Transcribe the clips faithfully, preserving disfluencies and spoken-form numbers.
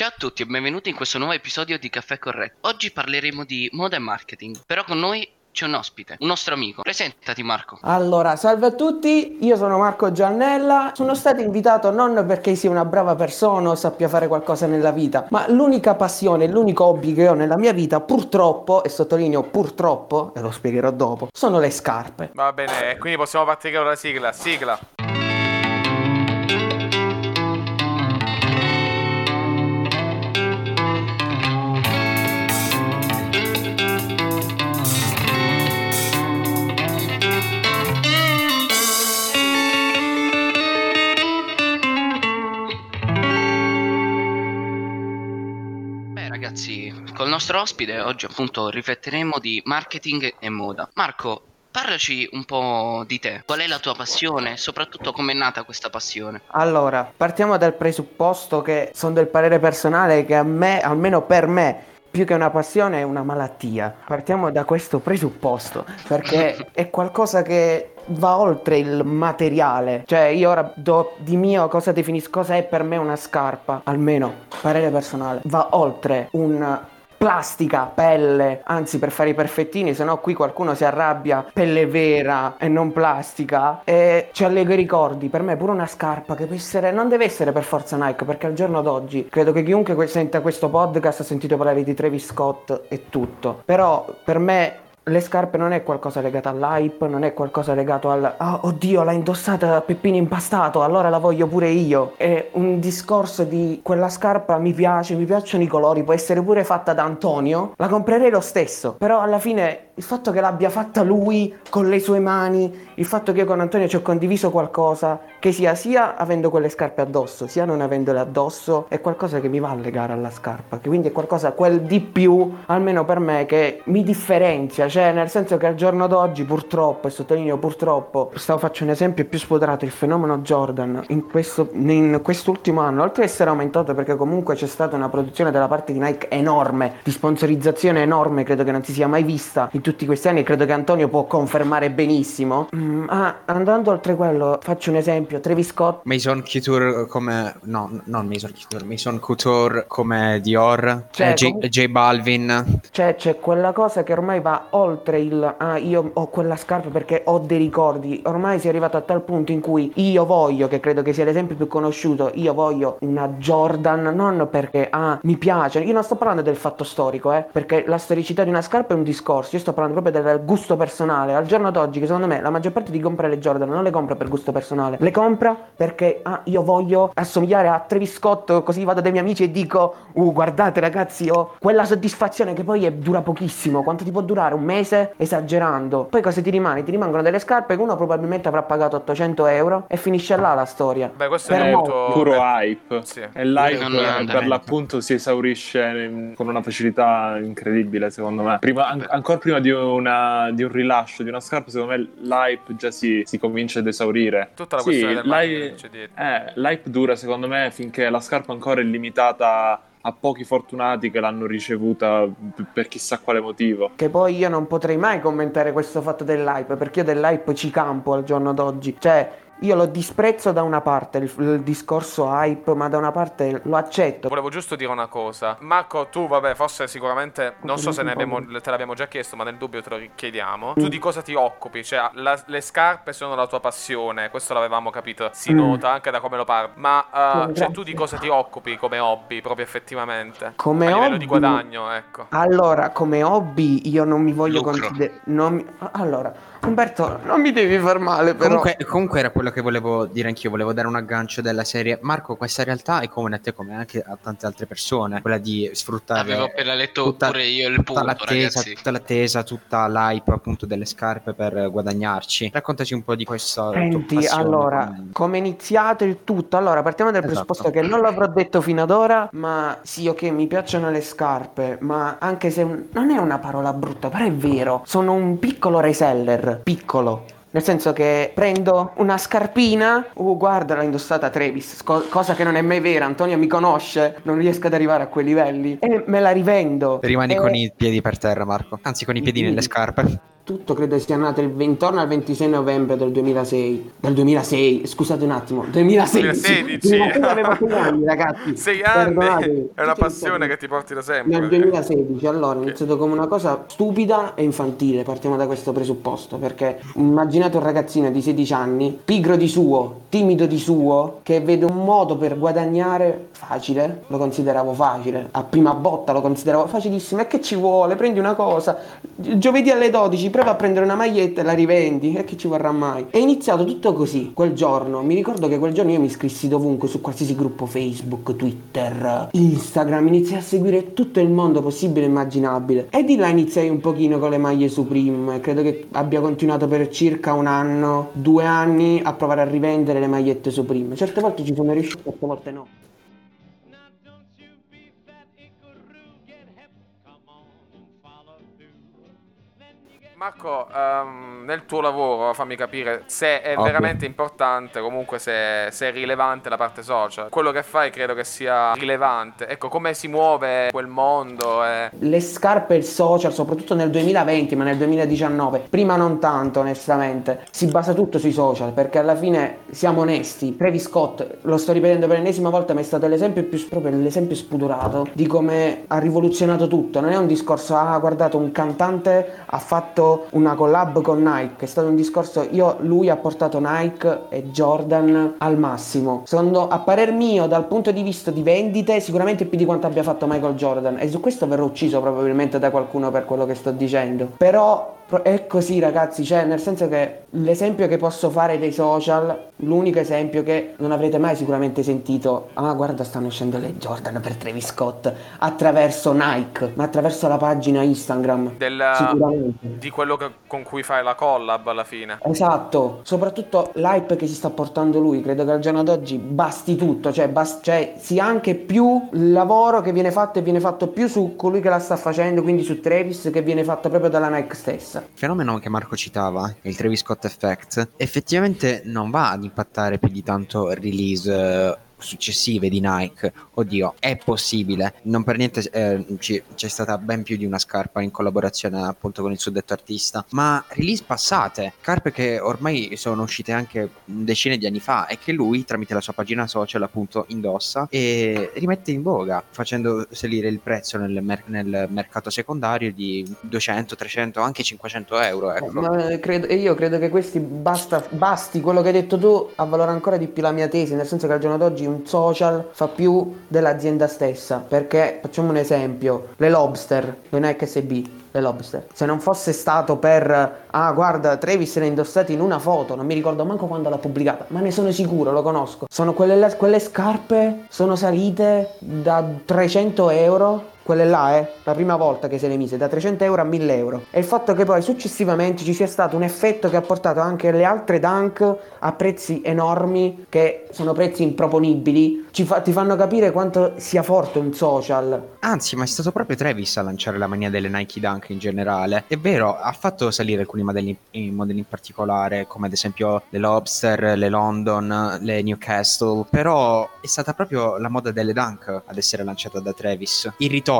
Ciao a tutti e benvenuti in questo nuovo episodio di Caffè Corretto. Oggi parleremo di moda e marketing, però con noi c'è un ospite, un nostro amico. Presentati Marco. Allora, salve a tutti, io sono Marco Giannella. Sono stato invitato non perché sia una brava persona o sappia fare qualcosa nella vita, ma l'unica passione, l'unico hobby che ho nella mia vita, purtroppo, e sottolineo purtroppo, e lo spiegherò dopo, sono le scarpe. Va bene, e quindi possiamo partire con la sigla. Sigla. Col nostro ospite oggi appunto rifletteremo di marketing e moda. Marco, parlaci un po' di te, qual è la tua passione, soprattutto come è nata questa passione? Allora, partiamo dal presupposto che sono del parere personale che a me, almeno per me, più che una passione è una malattia. Partiamo da questo presupposto, perché è qualcosa che va oltre il materiale. Cioè io ora do di mio cosa definisco, cosa è per me una scarpa, almeno parere personale. Va oltre un plastica, pelle, anzi per fare i perfettini, sennò qui qualcuno si arrabbia, pelle vera e non plastica, e ci allego i ricordi. Per me pure una scarpa che può essere, non deve essere per forza Nike, perché al giorno d'oggi credo che chiunque que- senta questo podcast ha sentito parlare di Travis Scott e tutto, però per me le scarpe non è qualcosa legato all'hype, non è qualcosa legato al ah, oddio, l'ha indossata Peppino Impastato, allora la voglio pure io. È un discorso di quella scarpa mi piace, mi piacciono i colori, può essere pure fatta da Antonio, la comprerei lo stesso, però alla fine il fatto che l'abbia fatta lui con le sue mani, il fatto che io con Antonio ci ho condiviso qualcosa, che sia sia avendo quelle scarpe addosso, sia non avendole addosso, è qualcosa che mi va a legare alla scarpa, che quindi è qualcosa, quel di più, almeno per me, che mi differenzia. Cioè, nel senso che al giorno d'oggi, purtroppo, e sottolineo purtroppo, stavo faccio un esempio più spudorato, il fenomeno Jordan, in questo in quest'ultimo anno, oltre ad essere aumentato perché comunque c'è stata una produzione dalla parte di Nike enorme, di sponsorizzazione enorme, credo che non si sia mai vista in tutti questi anni, e credo che Antonio può confermare benissimo. Mm, ah, andando oltre quello, faccio un esempio, Travis Scott, Maison Couture come, no, non Maison Couture, Maison Couture come Dior, cioè, eh, J, comunque, J Balvin. Cioè c'è quella cosa che ormai va oltre il ah io ho quella scarpa perché ho dei ricordi. Ormai si è arrivato a tal punto in cui io voglio, che credo che sia l'esempio più conosciuto, io voglio una Jordan non perché ah mi piace. Io non sto parlando del fatto storico, eh, perché la storicità di una scarpa è un discorso, io sto parlando proprio del gusto personale. Al giorno d'oggi, che secondo me la maggior parte di compra le Jordan non le compra per gusto personale, le compra perché ah io voglio assomigliare a Travis Scott, così vado dai miei amici e dico uh guardate ragazzi, ho quella soddisfazione, che poi è, dura pochissimo. Quanto ti può durare? Un mese? Esagerando. Poi cosa ti rimane? Ti rimangono delle scarpe che uno probabilmente avrà pagato ottocento euro e finisce là la storia. Beh, questo per è molto molto... puro hype, sì. E l'hype non non per l'appunto si esaurisce con una facilità incredibile, secondo me. Prima, an- ancora prima di, una, di un rilascio di una scarpa, secondo me l'hype già si, si comincia ad esaurire. Tutta la questione, sì, del l'hype, eh, l'hype dura secondo me finché la scarpa ancora è limitata a pochi fortunati che l'hanno ricevuta per chissà quale motivo. Che poi io non potrei mai commentare questo fatto dell'hype, perché io dell'hype ci campo al giorno d'oggi. Cioè io lo disprezzo da una parte, il, il discorso hype, ma da una parte lo accetto. Volevo giusto dire una cosa. Marco, tu vabbè, forse sicuramente, non so se ne abbiamo, te l'abbiamo già chiesto, ma nel dubbio te lo chiediamo. Tu di cosa ti occupi? Cioè, la, le scarpe sono la tua passione, questo l'avevamo capito, si mm. nota anche da come lo parli. Ma uh, cioè, tu di cosa ti occupi come hobby, proprio effettivamente? Come a livello hobby? Di guadagno, ecco. Allora, come hobby io non mi voglio considerare... Mi... Allora... Umberto, non mi devi far male, però. Comunque, comunque era quello che volevo dire anch'io, volevo dare un aggancio della serie. Marco, questa realtà è comune a te come anche a tante altre persone, quella di sfruttare. Avevo appena letto tutta, pure io il punto, tutta l'attesa, ragazzi. Tutta l'attesa, tutta l'hype appunto delle scarpe per guadagnarci. Raccontaci un po' di questa. Senti, passione, allora, come... come è iniziato il tutto? Allora, partiamo dal esatto. presupposto che non l'avrò detto fino ad ora, ma sì, ok, mi piacciono le scarpe, ma anche se non è una parola brutta, però è vero, sono un piccolo reseller. Piccolo, nel senso che prendo una scarpina, oh guarda l'ha indossata Travis, co- cosa che non è mai vera, Antonio mi conosce, non riesco ad arrivare a quei livelli, e me la rivendo. Rimani e... con i piedi per terra Marco, anzi con i piedi nelle scarpe. tutto credo sia nato il, intorno al ventisei novembre del duemilasei. Del duemilasei, scusate un attimo, duemilasedici. duemilasedici. Avevo sei anni, ragazzi. sei anni, è una passione che ti porti da sempre. Nel duemilasedici, allora, è iniziato come una cosa stupida e infantile, partiamo da questo presupposto, perché immaginate un ragazzino di sedici anni, pigro di suo, timido di suo, che vede un modo per guadagnare facile, lo consideravo facile, a prima botta lo consideravo facilissimo, e che ci vuole, prendi una cosa, giovedì alle dodici, prova a prendere una maglietta e la rivendi, e che ci vorrà mai? È iniziato tutto così, quel giorno, mi ricordo che quel giorno io mi iscrissi dovunque, su qualsiasi gruppo Facebook, Twitter, Instagram, iniziai a seguire tutto il mondo possibile e immaginabile, e di là iniziai un pochino con le maglie Supreme, credo che abbia continuato per circa un anno, due anni a provare a rivendere le magliette Supreme. Certe volte ci sono riuscito, certe volte no. Marco, um, nel tuo lavoro fammi capire se è okay. veramente importante, comunque se, se è rilevante la parte social. Quello che fai credo che sia rilevante. Ecco, come si muove quel mondo? Eh. Le scarpe e il social, soprattutto nel duemilaventi, ma nel duemiladiciannove, prima non tanto onestamente, si basa tutto sui social, perché alla fine siamo onesti. Travis Scott, lo sto ripetendo per l'ennesima volta, ma è stato l'esempio più proprio l'esempio spudorato di come ha rivoluzionato tutto. Non è un discorso, ah guardate un cantante ha fatto una collab con Nike, è stato un discorso, io lui ha portato Nike e Jordan al massimo, secondo a parer mio, dal punto di vista di vendite, sicuramente più di quanto abbia fatto Michael Jordan, e su questo verrò ucciso probabilmente da qualcuno per quello che sto dicendo, però è così ragazzi, cioè nel senso che l'esempio che posso fare dei social, l'unico esempio che non avrete mai sicuramente sentito, ah guarda stanno uscendo le Jordan per Travis Scott, attraverso Nike, ma attraverso la pagina Instagram del, sicuramente di quello che, con cui fai la collab alla fine. Esatto, soprattutto l'hype che si sta portando lui, credo che al giorno d'oggi basti tutto, cioè, bast- cioè sia anche più il lavoro che viene fatto e viene fatto più su colui che la sta facendo, quindi su Travis, che viene fatto proprio dalla Nike stessa. Il fenomeno che Marco citava, il Travis Scott Effect, effettivamente non va ad impattare più di tanto release successive di Nike. Oddio, è possibile, non per niente eh, c- c'è stata ben più di una scarpa in collaborazione appunto con il suddetto artista, ma release passate, scarpe che ormai sono uscite anche decine di anni fa e che lui tramite la sua pagina social appunto indossa e rimette in voga, facendo salire il prezzo nel, mer- nel mercato secondario di duecento, trecento, anche cinquecento euro, ecco. Ma credo, io credo che questi basta, basti quello che hai detto tu, avvalora ancora di più la mia tesi, nel senso che al giorno d'oggi un social fa più dell'azienda stessa, perché facciamo un esempio, le Lobster, le Nike S B, le Lobster, se non fosse stato per ah guarda Travis l'ha indossata in una foto, non mi ricordo manco quando l'ha pubblicata, ma ne sono sicuro, lo conosco, sono quelle, quelle scarpe sono salite da trecento euro, quelle là eh, la prima volta che se le mise, da trecento euro a mille euro, e il fatto che poi successivamente ci sia stato un effetto che ha portato anche le altre Dunk a prezzi enormi, che sono prezzi improponibili, ci fa, ti fanno capire quanto sia forte un social. Anzi, ma è stato proprio Travis a lanciare la mania delle Nike Dunk in generale, è vero, ha fatto salire alcuni modelli in, modelli in particolare, come ad esempio le Lobster, le London, le Newcastle, però è stata proprio la moda delle Dunk ad essere lanciata da Travis, il ritorno,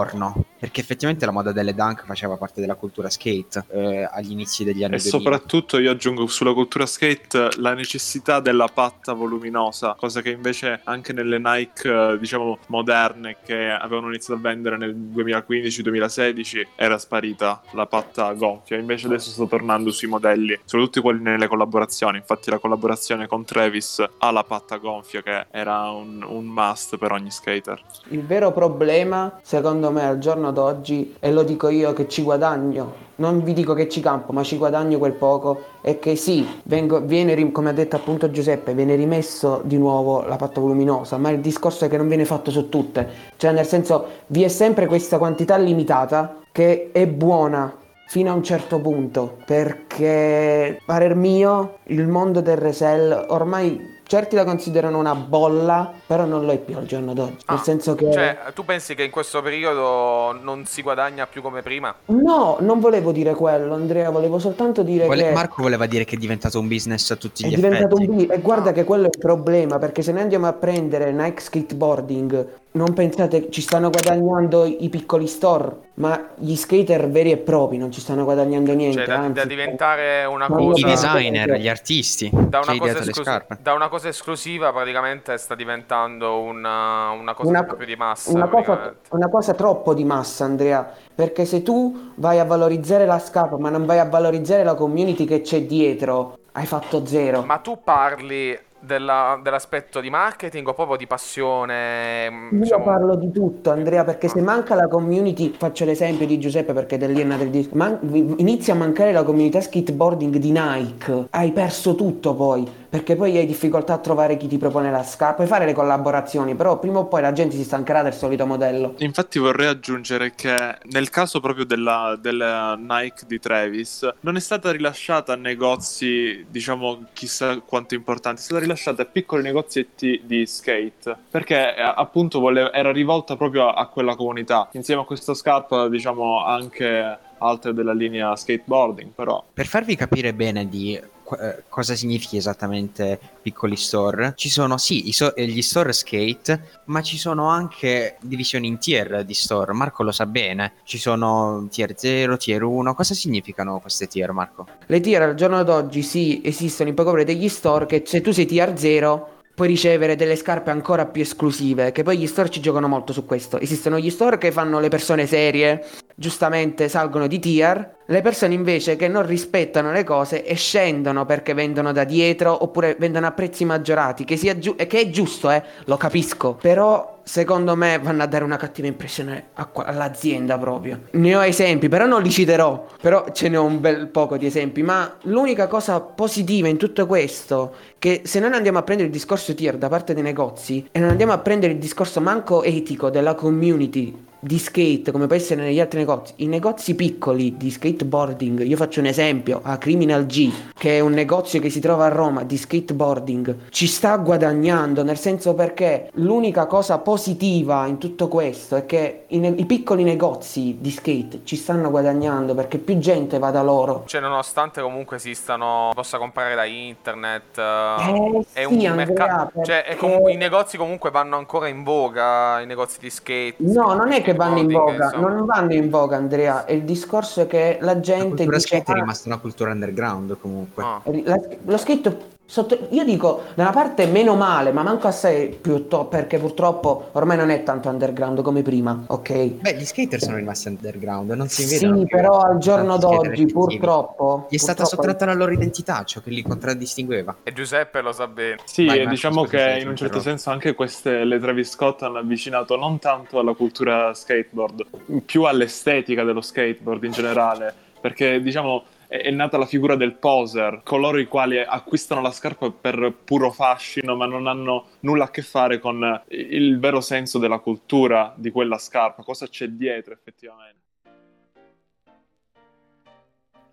perché effettivamente la moda delle Dunk faceva parte della cultura skate eh, agli inizi degli anni e duemila. E soprattutto io aggiungo sulla cultura skate la necessità della patta voluminosa, cosa che invece anche nelle Nike diciamo moderne che avevano iniziato a vendere nel duemilaquindici duemilasedici era sparita la patta gonfia, invece adesso sto tornando sui modelli, soprattutto quelli nelle collaborazioni, infatti la collaborazione con Travis ha la patta gonfia che era un, un must per ogni skater. Il vero problema secondo me al giorno d'oggi, e lo dico io che ci guadagno, non vi dico che ci campo, ma ci guadagno quel poco, è che sì, vengo, viene, come ha detto appunto Giuseppe, viene rimesso di nuovo la patta voluminosa, ma il discorso è che non viene fatto su tutte, cioè nel senso vi è sempre questa quantità limitata che è buona fino a un certo punto, perché parer mio il mondo del resell ormai certi la considerano una bolla, però non lo è più al giorno d'oggi, ah, nel senso che... Cioè, tu pensi che in questo periodo non si guadagna più come prima? No, non volevo dire quello, Andrea, volevo soltanto dire Vole... che... Marco voleva dire che è diventato un business a tutti gli effetti. È diventato un business, e guarda che quello è il problema, perché se noi andiamo a prendere Nike Skateboarding, non pensate, ci stanno guadagnando i piccoli store, ma gli skater veri e propri non ci stanno guadagnando niente. Cioè, da, anzi, da diventare una cosa, i designer, gli artisti, da una, cosa, esclus- da una cosa esclusiva praticamente sta diventando una, una cosa una, proprio di massa, una cosa, una cosa troppo di massa, Andrea, perché se tu vai a valorizzare la scarpa ma non vai a valorizzare la community che c'è dietro, hai fatto zero. Ma tu parli Della, dell'aspetto di marketing o proprio di passione? Diciamo... Io parlo di tutto, Andrea, perché se manca la community, faccio l'esempio di Giuseppe perché da lì è nato il disco, man- inizia a mancare la comunità skateboarding di Nike, hai perso tutto poi, perché poi hai difficoltà a trovare chi ti propone la scarpa, puoi fare le collaborazioni, però prima o poi la gente si stancherà del solito modello. Infatti vorrei aggiungere che nel caso proprio della, della Nike di Travis non è stata rilasciata a negozi, diciamo, chissà quanto importanti, è stata lasciate a piccoli negozietti di skate, perché appunto voleva, era rivolta proprio a, a quella comunità, insieme a questa scarpa, diciamo, anche altre della linea skateboarding. Però per farvi capire bene di qu- cosa significhi esattamente piccoli store, ci sono sì i so- gli store skate, ma ci sono anche divisioni in tier di store. Marco lo sa bene, ci sono tier zero, tier uno. Cosa significano queste tier, Marco? Le tier al giorno d'oggi sì, esistono in poco degli store che se tu sei tier zero puoi ricevere delle scarpe ancora più esclusive, che poi gli store ci giocano molto su questo. Esistono gli store che fanno le persone serie, giustamente salgono di tier, le persone invece che non rispettano le cose e scendono perché vendono da dietro oppure vendono a prezzi maggiorati, che, sia giu- che è giusto, eh, lo capisco, però secondo me vanno a dare una cattiva impressione a qu- all'azienda proprio. Ne ho esempi, però non li citerò, però ce ne ho un bel poco di esempi, ma l'unica cosa positiva in tutto questo che se non andiamo a prendere il discorso tier da parte dei negozi e non andiamo a prendere il discorso manco etico della community di skate come può essere negli altri negozi, i negozi piccoli di skateboarding, io faccio un esempio a Criminal G, che è un negozio che si trova a Roma di skateboarding, ci sta guadagnando, nel senso, perché l'unica cosa positiva in tutto questo è che i, ne- i piccoli negozi di skate ci stanno guadagnando, perché più gente va da loro. Cioè, nonostante comunque esistano, possa comprare da internet, eh, è sì, un mercato, cioè è com- eh... i negozi comunque vanno ancora in voga, i negozi di skate. No, non è che vanno in voga, non vanno in voga, Andrea, e il discorso è che la gente, la dice, skate è rimasta una cultura underground comunque. Ah. La, lo skate sotto, io dico, da una parte meno male, ma manco assai più top, perché purtroppo ormai non è tanto underground come prima, ok? Beh, gli skater sono rimasti underground, non si vedono. Sì, però al giorno d'oggi purtroppo gli è stata sottratta la loro identità, ciò che li contraddistingueva. E Giuseppe lo sa bene. Sì, vai, e Marco, diciamo che in un certo però. senso anche queste, le Travis Scott hanno avvicinato non tanto alla cultura skateboard, più all'estetica dello skateboard in generale, perché diciamo... è nata la figura del poser, coloro i quali acquistano la scarpa per puro fascino, ma non hanno nulla a che fare con il vero senso della cultura di quella scarpa, cosa c'è dietro effettivamente.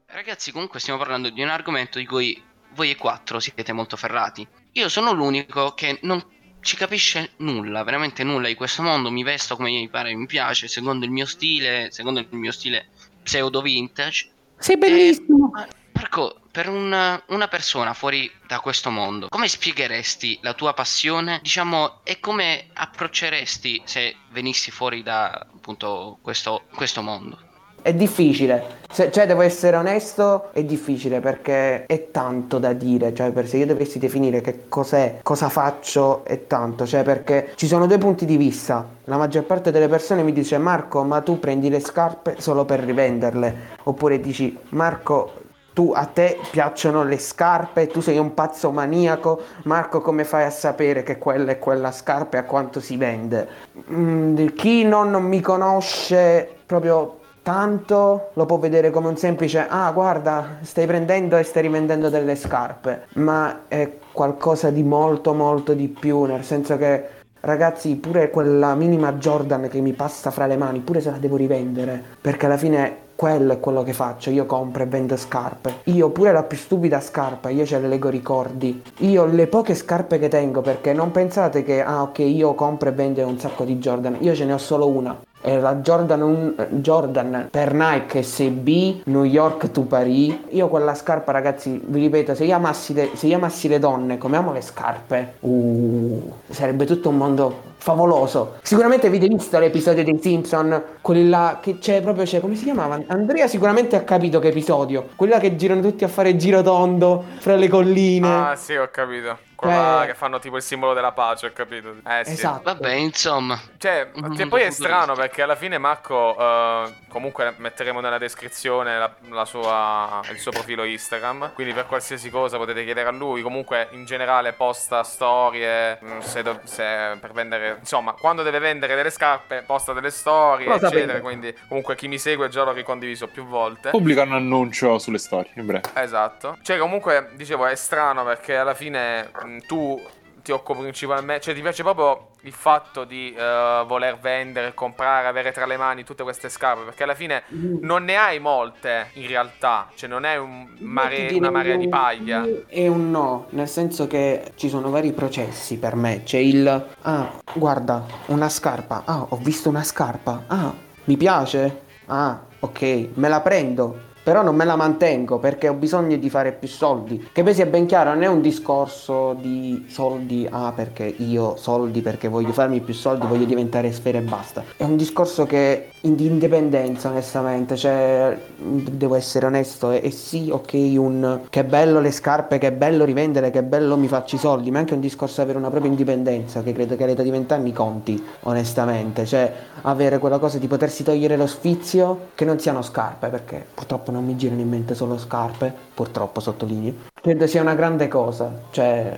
Ragazzi, comunque stiamo parlando di un argomento di cui voi e quattro siete molto ferrati. Io sono l'unico che non ci capisce nulla, veramente nulla di questo mondo, mi vesto come mi pare, mi piace, secondo il mio stile, secondo il mio stile pseudo vintage. Sei bellissimo, eh, Marco. Per una, una persona fuori da questo mondo, come spiegheresti la tua passione, diciamo, e come approcceresti se venissi fuori da appunto questo, questo mondo? È difficile, se, cioè devo essere onesto, è difficile perché è tanto da dire, cioè per, se io dovessi definire che cos'è, cosa faccio, è tanto, cioè perché ci sono due punti di vista. La maggior parte delle persone mi dice: Marco, ma tu prendi le scarpe solo per rivenderle, oppure dici: Marco, tu, a te piacciono le scarpe, tu sei un pazzo maniaco, Marco, come fai a sapere che quella è quella scarpa e a quanto si vende? Mm, chi non, non mi conosce proprio tanto lo può vedere come un semplice: ah, guarda, stai prendendo e stai rivendendo delle scarpe, ma è qualcosa di molto molto di più, nel senso che, ragazzi, pure quella minima Jordan che mi passa fra le mani, pure se la devo rivendere, perché alla fine quello è quello che faccio, io compro e vendo scarpe, io pure la più stupida scarpa, io ce le leggo ricordi, io le poche scarpe che tengo, perché non pensate che, ah ok, io compro e vendo un sacco di Jordan, io ce ne ho solo una. era Jordan, un, Jordan per Nike S B New York to Paris. Io quella scarpa, ragazzi, vi ripeto, se io amassi le, se io amassi le donne come amo le scarpe, uh, sarebbe tutto un mondo favoloso. Sicuramente avete visto l'episodio dei Simpson, quelli là che c'è proprio, c'è, come si chiamava? Andrea sicuramente ha capito che episodio, quelli là che girano tutti a fare giro tondo fra le colline. Ah sì, ho capito. Quella eh... che fanno tipo il simbolo della pace, ho capito. Eh sì. Esatto. Vabbè, insomma. Cioè, che poi è strano perché alla fine Marco, uh, comunque metteremo nella descrizione la, la sua, il suo profilo Instagram, quindi per qualsiasi cosa potete chiedere a lui. Comunque in generale posta storie, se, do, se per vendere, insomma, quando deve vendere delle scarpe posta delle storie, lo eccetera, sapete. Quindi comunque chi mi segue già l'ho ricondiviso più volte. Pubblica un annuncio sulle storie, in breve. Esatto. Cioè comunque, dicevo, è strano perché alla fine tu ti occupi principalmente, cioè ti piace proprio il fatto di uh, voler vendere, comprare, avere tra le mani tutte queste scarpe, perché alla fine non ne hai molte in realtà, cioè non è un mare, una marea di paglia. È un no, nel senso che ci sono vari processi per me, c'è il ah, guarda, una scarpa, ah, ho visto una scarpa, ah, mi piace, ah, ok, me la prendo. Però non me la mantengo perché ho bisogno di fare più soldi. Che poi sia ben chiaro, non è un discorso di soldi, ah perché io soldi, perché voglio farmi più soldi, voglio diventare sfera e basta. È un discorso che di indipendenza, onestamente, cioè devo essere onesto, e, e sì, ok, un che bello le scarpe, che bello rivendere, che bello mi faccio i soldi, ma è anche un discorso di avere una propria indipendenza, che credo che all'età di vent'anni conti, onestamente. Cioè avere quella cosa di potersi togliere lo sfizio che non siano scarpe, perché purtroppo non mi girano in mente solo scarpe, purtroppo sottolineo. Credo sia una grande cosa, cioè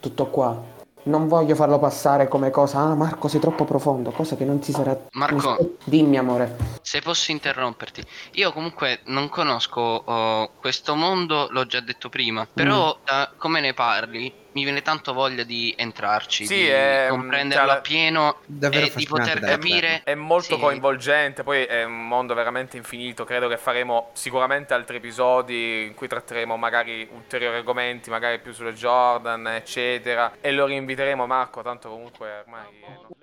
tutto qua. Non voglio farlo passare come cosa, ah Marco sei troppo profondo, cosa che non si sarà... Marco, dimmi amore. Se posso interromperti, io comunque non conosco oh, questo mondo, l'ho già detto prima, però mm. da come ne parli mi viene tanto voglia di entrarci, sì, di è, comprenderlo cioè, appieno e di poter capire. È molto sì. coinvolgente, poi è un mondo veramente infinito, credo che faremo sicuramente altri episodi in cui tratteremo magari ulteriori argomenti, magari più sulle Jordan, eccetera, e lo rinviteremo Marco, tanto comunque ormai... Eh, no.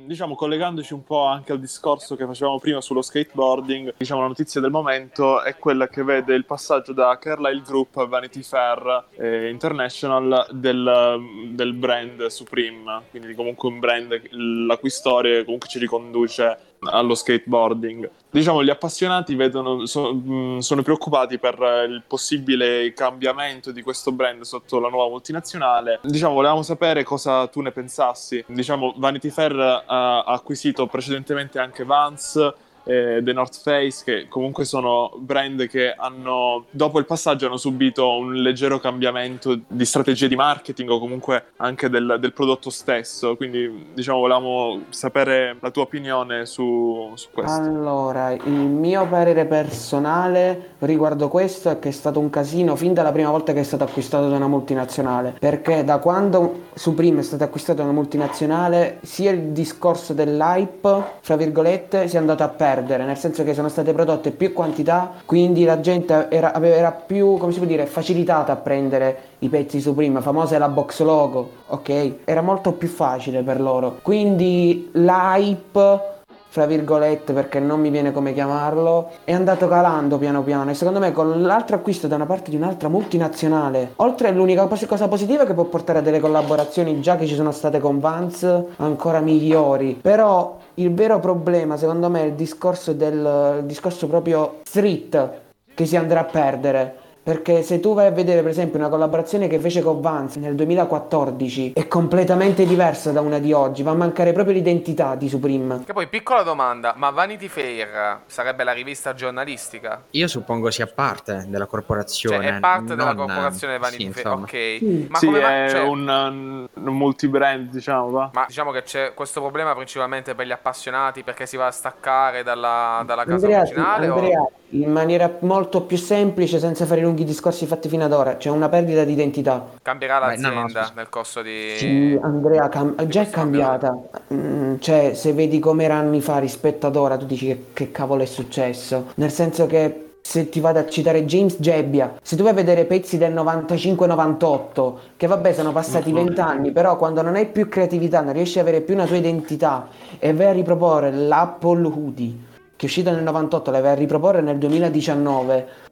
Diciamo, collegandoci un po' anche al discorso che facevamo prima sullo skateboarding, diciamo la notizia del momento è quella che vede il passaggio da Carlyle Group a Vanity Fair eh, International del, del brand Supreme, quindi comunque un brand la cui storia comunque ci riconduce allo skateboarding. Diciamo gli appassionati vedono, so, sono preoccupati per il possibile cambiamento di questo brand sotto la nuova multinazionale. Diciamo volevamo sapere cosa tu ne pensassi. Diciamo Vanity Fair ha acquisito precedentemente anche Vans, eh, The North Face, che comunque sono brand che hanno dopo il passaggio hanno subito un leggero cambiamento di strategie di marketing o comunque anche del, del prodotto stesso, quindi diciamo volevamo sapere la tua opinione su, su questo. Allora, il mio parere personale riguardo questo è che è stato un casino fin dalla prima volta che è stato acquistato da una multinazionale, perché da quando Supreme è stato acquistato da una multinazionale sia il discorso dell'hype fra virgolette si è andato a perdere, nel senso che sono state prodotte più quantità, quindi la gente era, era più, come si può dire, facilitata a prendere i pezzi Supreme, famosa è la box logo, ok? Era molto più facile per loro, quindi l'hype, fra virgolette, perché non mi viene come chiamarlo, è andato calando piano piano, e secondo me con l'altro acquisto da una parte di un'altra multinazionale, oltre all'unica cosa positiva che può portare a delle collaborazioni già che ci sono state con Vans ancora migliori, però il vero problema secondo me è il discorso del il discorso proprio street che si andrà a perdere. Perché se tu vai a vedere per esempio una collaborazione che fece con Vans nel duemilaquattordici è completamente diversa da una di oggi, va a mancare proprio l'identità di Supreme. Che poi piccola domanda, ma Vanity Fair sarebbe la rivista giornalistica? Io suppongo sia parte della corporazione. Cioè è parte non... della corporazione Vanity sì, Fair, ok. Mm. Ma sì, come va- è cioè... un, un multibrand diciamo va. Ma diciamo che c'è questo problema principalmente per gli appassionati perché si va a staccare dalla, dalla casa Andrea, originale Andrea, o... in maniera molto più semplice senza fare lunghi discorsi fatti fino ad ora, c'è cioè una perdita di identità. Cambierà l'azienda Beh, no, no, nel corso di... Sì, Andrea, cam... di già è cambiata. Mm, cioè, se vedi come era anni fa rispetto ad ora, tu dici che, che cavolo è successo. Nel senso che se ti vado a citare James Gebbia, se tu vai a vedere pezzi del novantacinque novantotto, che vabbè sono passati vent'anni, però quando non hai più creatività, non riesci ad avere più una tua identità e vai a riproporre l'Apple Hoodie, che è uscita nel novantotto, la vai a riproporre nel duemiladiciannove,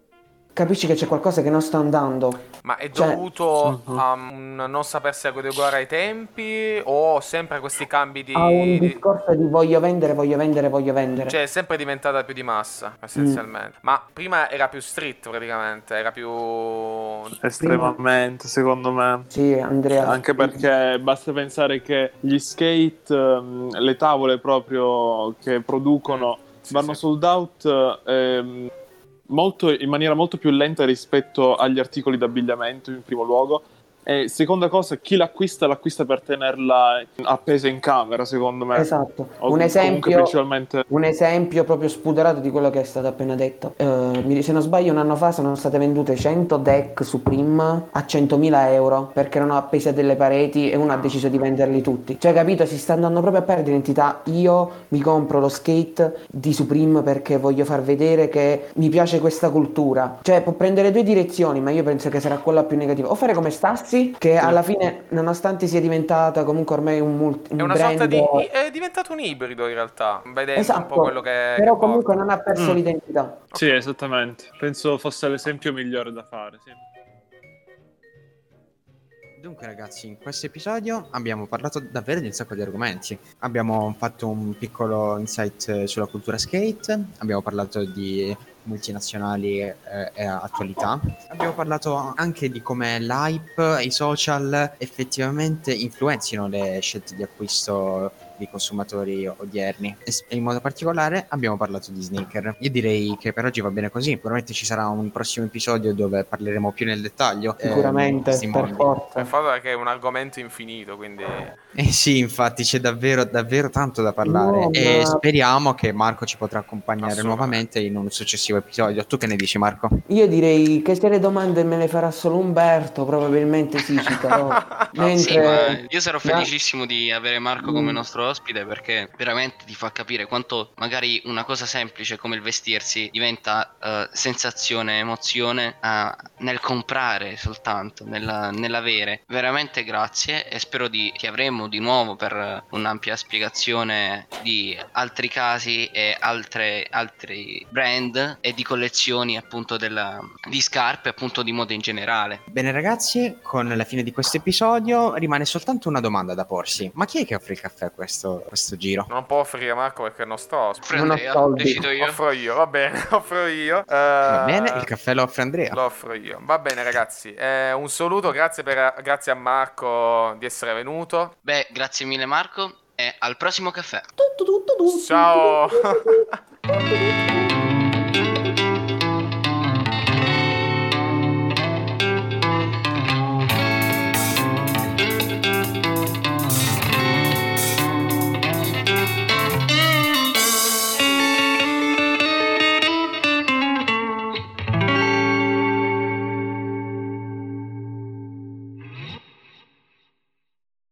capisci che c'è qualcosa che non sta andando. Ma è dovuto cioè... a un non sapersi adeguare ai tempi o sempre a questi cambi di... A un discorso di voglio vendere, voglio vendere, voglio vendere. Cioè è sempre diventata più di massa, essenzialmente. Mm. Ma prima era più street praticamente, era più... Estremamente, prima... secondo me. Sì, Andrea. Anche perché basta pensare che gli skate, le tavole proprio che producono, sì, vanno sì. sold out... Ehm... Molto, in maniera molto più lenta rispetto agli articoli d'abbigliamento, in primo luogo, e seconda cosa, chi l'acquista l'acquista per tenerla appesa in camera, secondo me. Esatto. O un esempio principalmente... un esempio proprio spuderato di quello che è stato appena detto, eh, se non sbaglio un anno fa sono state vendute cento deck Supreme a centomila euro perché erano appese a delle pareti e uno ha deciso di venderli tutti, cioè capito, si sta andando proprio a perdere identità. Io mi compro lo skate di Supreme perché voglio far vedere che mi piace questa cultura, cioè può prendere due direzioni, ma io penso che sarà quella più negativa, o fare come Stassi, che alla fine nonostante sia diventata comunque ormai un, multi, un è una brand sorta di, è diventato un ibrido in realtà, vedete esatto, un po' quello che però che comunque porta. Non ha perso mm. l'identità. Okay. Sì, esattamente, penso fosse l'esempio migliore da fare, sì. Dunque ragazzi, in questo episodio abbiamo parlato davvero di un sacco di argomenti. Abbiamo fatto un piccolo insight sulla cultura skate, abbiamo parlato di multinazionali eh, e attualità, abbiamo parlato anche di come l'hype e i social effettivamente influenzino le scelte di acquisto dei consumatori odierni, e in modo particolare abbiamo parlato di sneaker. Io direi che per oggi va bene così, sicuramente ci sarà un prossimo episodio dove parleremo più nel dettaglio, sicuramente eh, per forza, per forza, perché è un argomento infinito, quindi eh sì, infatti c'è davvero davvero tanto da parlare, no, e ma... speriamo che Marco ci potrà accompagnare nuovamente in un successivo episodio. Tu che ne dici, Marco? Io direi che se le domande me le farà solo Umberto, probabilmente sì, ci sarò. Mentre... sì, ma io sarò felicissimo ma... di avere Marco come mm. nostro ospite, perché veramente ti fa capire quanto magari una cosa semplice come il vestirsi diventa uh, sensazione, emozione uh, nel comprare soltanto, nella, nell'avere. Veramente grazie, e spero di ti avremo di nuovo per un'ampia spiegazione di altri casi e altre altri brand e di collezioni appunto della, di scarpe, appunto di moda in generale. Bene ragazzi, con la fine di questo episodio rimane soltanto una domanda da porsi: ma chi è che offre il caffè a questo? Questo, questo giro non può offrire Marco perché non sto non ho decido io. Offro io, va bene, offro io uh, va bene, il caffè lo offre Andrea, lo offro io, va bene ragazzi, eh, un saluto, grazie, per, grazie a Marco di essere venuto. Beh, grazie mille Marco, e al prossimo caffè. Ciao.